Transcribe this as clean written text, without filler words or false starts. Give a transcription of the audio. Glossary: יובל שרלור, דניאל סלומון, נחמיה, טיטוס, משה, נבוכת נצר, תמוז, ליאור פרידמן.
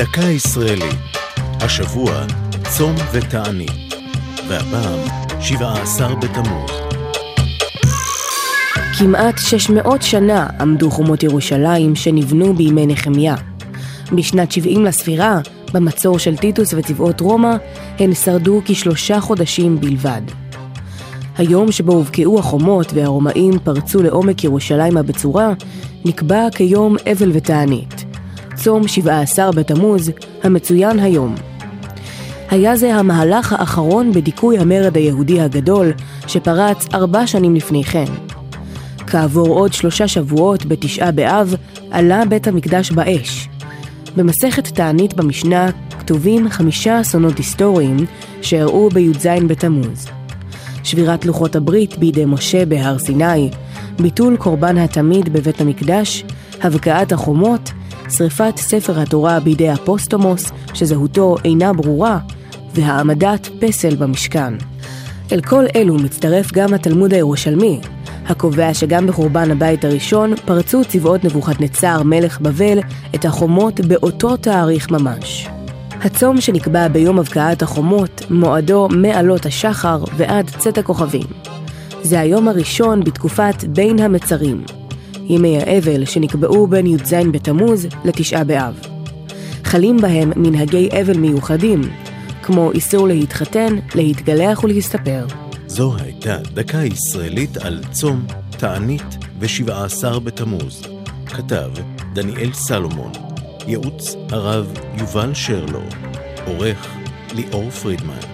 דקה ישראלי. השבוע צום ותעני. והפעם 17 בתמוז. כמעט 600 שנה עמדו חומות ירושלים שנבנו בימי נחמיה. בשנת 70 לספירה, במצור של טיטוס וצבאות רומא, הן שרדו כשלושה חודשים בלבד. היום שבו הובקעו החומות והרומאים פרצו לעומק ירושלים הבצורה, נקבע כיום אבל ותענית. צום 17 בתמוז, המצוין היום. היה זה המהלך האחרון בדיכוי המרד היהודי הגדול, שפרץ 4 שנים לפני כן. כעבור עוד 3 שבועות בתשעה באב, עלה בית המקדש באש. במסכת תענית במשנה כתובים 5 אסונות היסטוריים שאירעו בי"ז בתמוז. שבירת לוחות הברית בידי משה בהר סיני, ביטול קורבן התמיד בבית המקדש, הבקעת החומות, שריפת ספר התורה בידי אפוסטומוס שזהותו אינה ברורה, והעמדת פסל במשכן. אל כל אלו מצטרף גם התלמוד הירושלמי, הקובע שגם בחורבן הבית הראשון פרצו צבאות נבוכת נצר מלך בבל את החומות באותו תאריך ממש. הצום שנקבע ביום הבקעת החומות מועדו מעלות השחר ועד צאת הכוכבים. זה היום הראשון בתקופת בין המצרים, ימי האבל שנקבעו בין י"ז בתמוז לתשעה באב. חלים בהם מנהגי אבל מיוחדים, כמו איסור להתחתן, להתגלח ולהסתפר. זו הייתה דקה ישראלית על צום, תענית ו17 בתמוז. כתב דניאל סלומון. ייעוץ הרב יובל שרלור. עורך ליאור פרידמן.